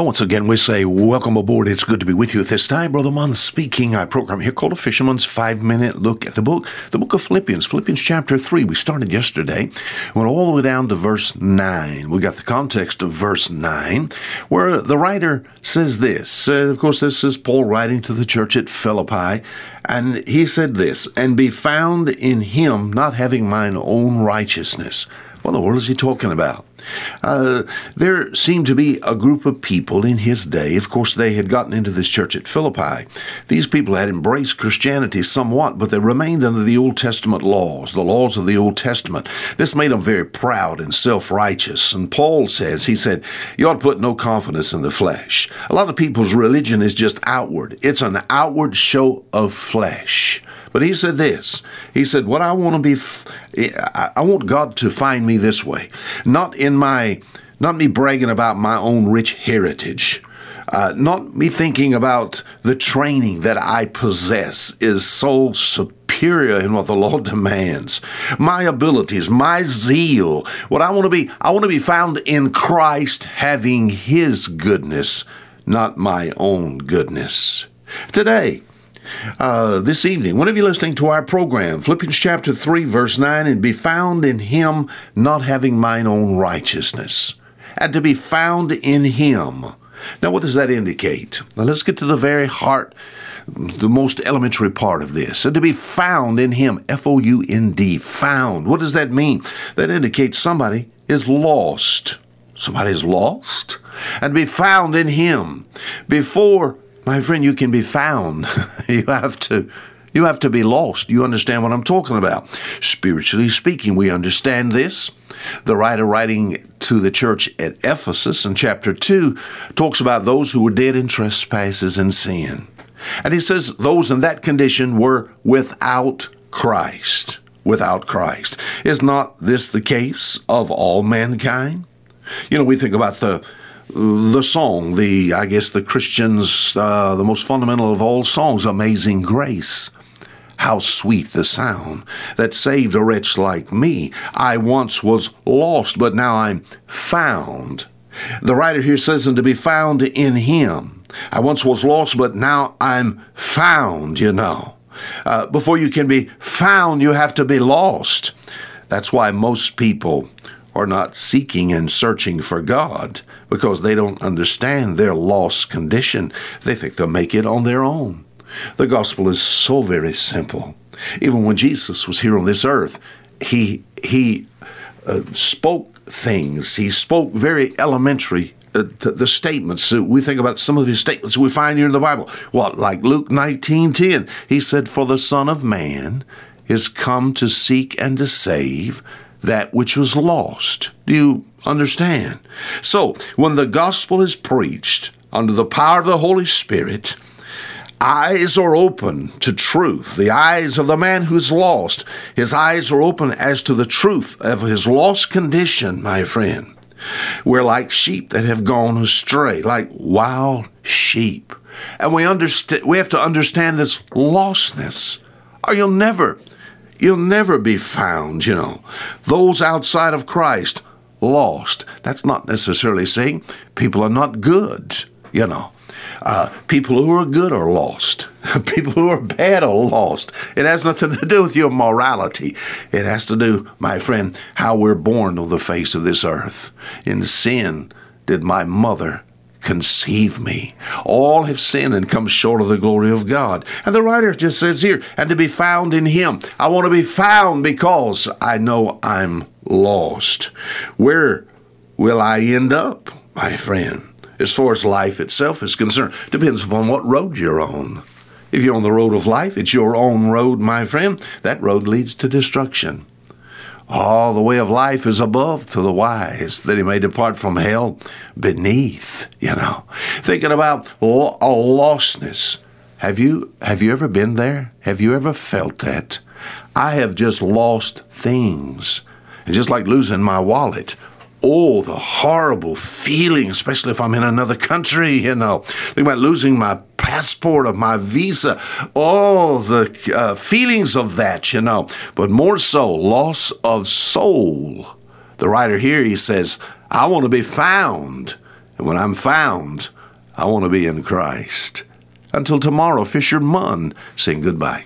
Once again, we say welcome aboard. It's good to be with you at this time. Brother Munn speaking. Our program here called A Fisherman's 5 Minute Look at the book of Philippians. Philippians chapter 3. We started yesterday. We went all the way down to verse 9. We got the context of verse 9, where the writer says this. Of course, this is Paul writing to the church at Philippi. And he said this, and be found in him, not having mine own righteousness. What in the world is he talking about? There seemed to be a group of people in his day. Of course, they had gotten into this church at Philippi. These people had embraced Christianity somewhat, but they remained under the Old Testament laws, the laws of the Old Testament. This made them very proud and self-righteous. And Paul says, he said, you ought to put no confidence in the flesh. A lot of people's religion is just outward. It's an outward show of flesh. But he said this, he said, what I want to be, I want God to find me this way, not me bragging about my own rich heritage, not me thinking about the training that I possess is so superior in what the law demands, my abilities, my zeal, what I want to be found in Christ having his goodness, not my own goodness. Today, this evening, whenever you're listening to our program, Philippians chapter 3, verse 9, and be found in him, not having mine own righteousness, and to be found in him. Now, what does that indicate? Now, let's get to the very heart, the most elementary part of this. And to be found in him, F-O-U-N-D, found. What does that mean? That indicates somebody is lost. Somebody is lost. And be found in him. Before, my friend, you can be found. You have to be lost. You understand what I'm talking about. Spiritually speaking, we understand this. The writer writing to the church at Ephesus in chapter 2 talks about those who were dead in trespasses and sin. And he says those in that condition were without Christ. Without Christ. Is not this the case of all mankind? You know, we think about the song, the Christians, the most fundamental of all songs, Amazing Grace. How sweet the sound that saved a wretch like me. I once was lost, but now I'm found. The writer here says, and to be found in him. I once was lost, but now I'm found, you know. Before you can be found, you have to be lost. That's why most people are not seeking and searching for God, because they don't understand their lost condition. They think they'll make it on their own. The gospel is so very simple. Even when Jesus was here on this earth, he spoke things. He spoke very elementary the statements. So we think about some of his statements we find here in the Bible. Like Luke 19:10, he said, for the Son of Man is come to seek and to save that which was lost. Do you understand? So, when the gospel is preached under the power of the Holy Spirit, eyes are open to truth. The eyes of the man who's lost, his eyes are open as to the truth of his lost condition, my friend. We're like sheep that have gone astray, like wild sheep. And we have to understand this lostness, or you'll never be found, you know. Those outside of Christ, lost. That's not necessarily saying people are not good, you know. People who are good are lost. People who are bad are lost. It has nothing to do with your morality. It has to do, my friend, how we're born on the face of this earth. In sin did my mother conceive me. All have sinned and come short of the glory of God. And the writer just says here, and to be found in him. I want to be found because I know I'm lost. Where will I end up, my friend? As far as life itself is concerned, depends upon what road you're on. If you're on the road of life, it's your own road, my friend. That road leads to destruction. All the way of life is above to the wise, that he may depart from hell beneath, you know. Thinking about a lostness. Have you ever been there? Have you ever felt that? I have just lost things. And just like losing my wallet. Oh, the horrible feeling, especially if I'm in another country, you know. Think about losing my passport or my visa. Oh, the feelings of that, you know. But more so, loss of soul. The writer here, he says, I want to be found. And when I'm found, I want to be in Christ. Until tomorrow, Fisher Munn saying goodbye.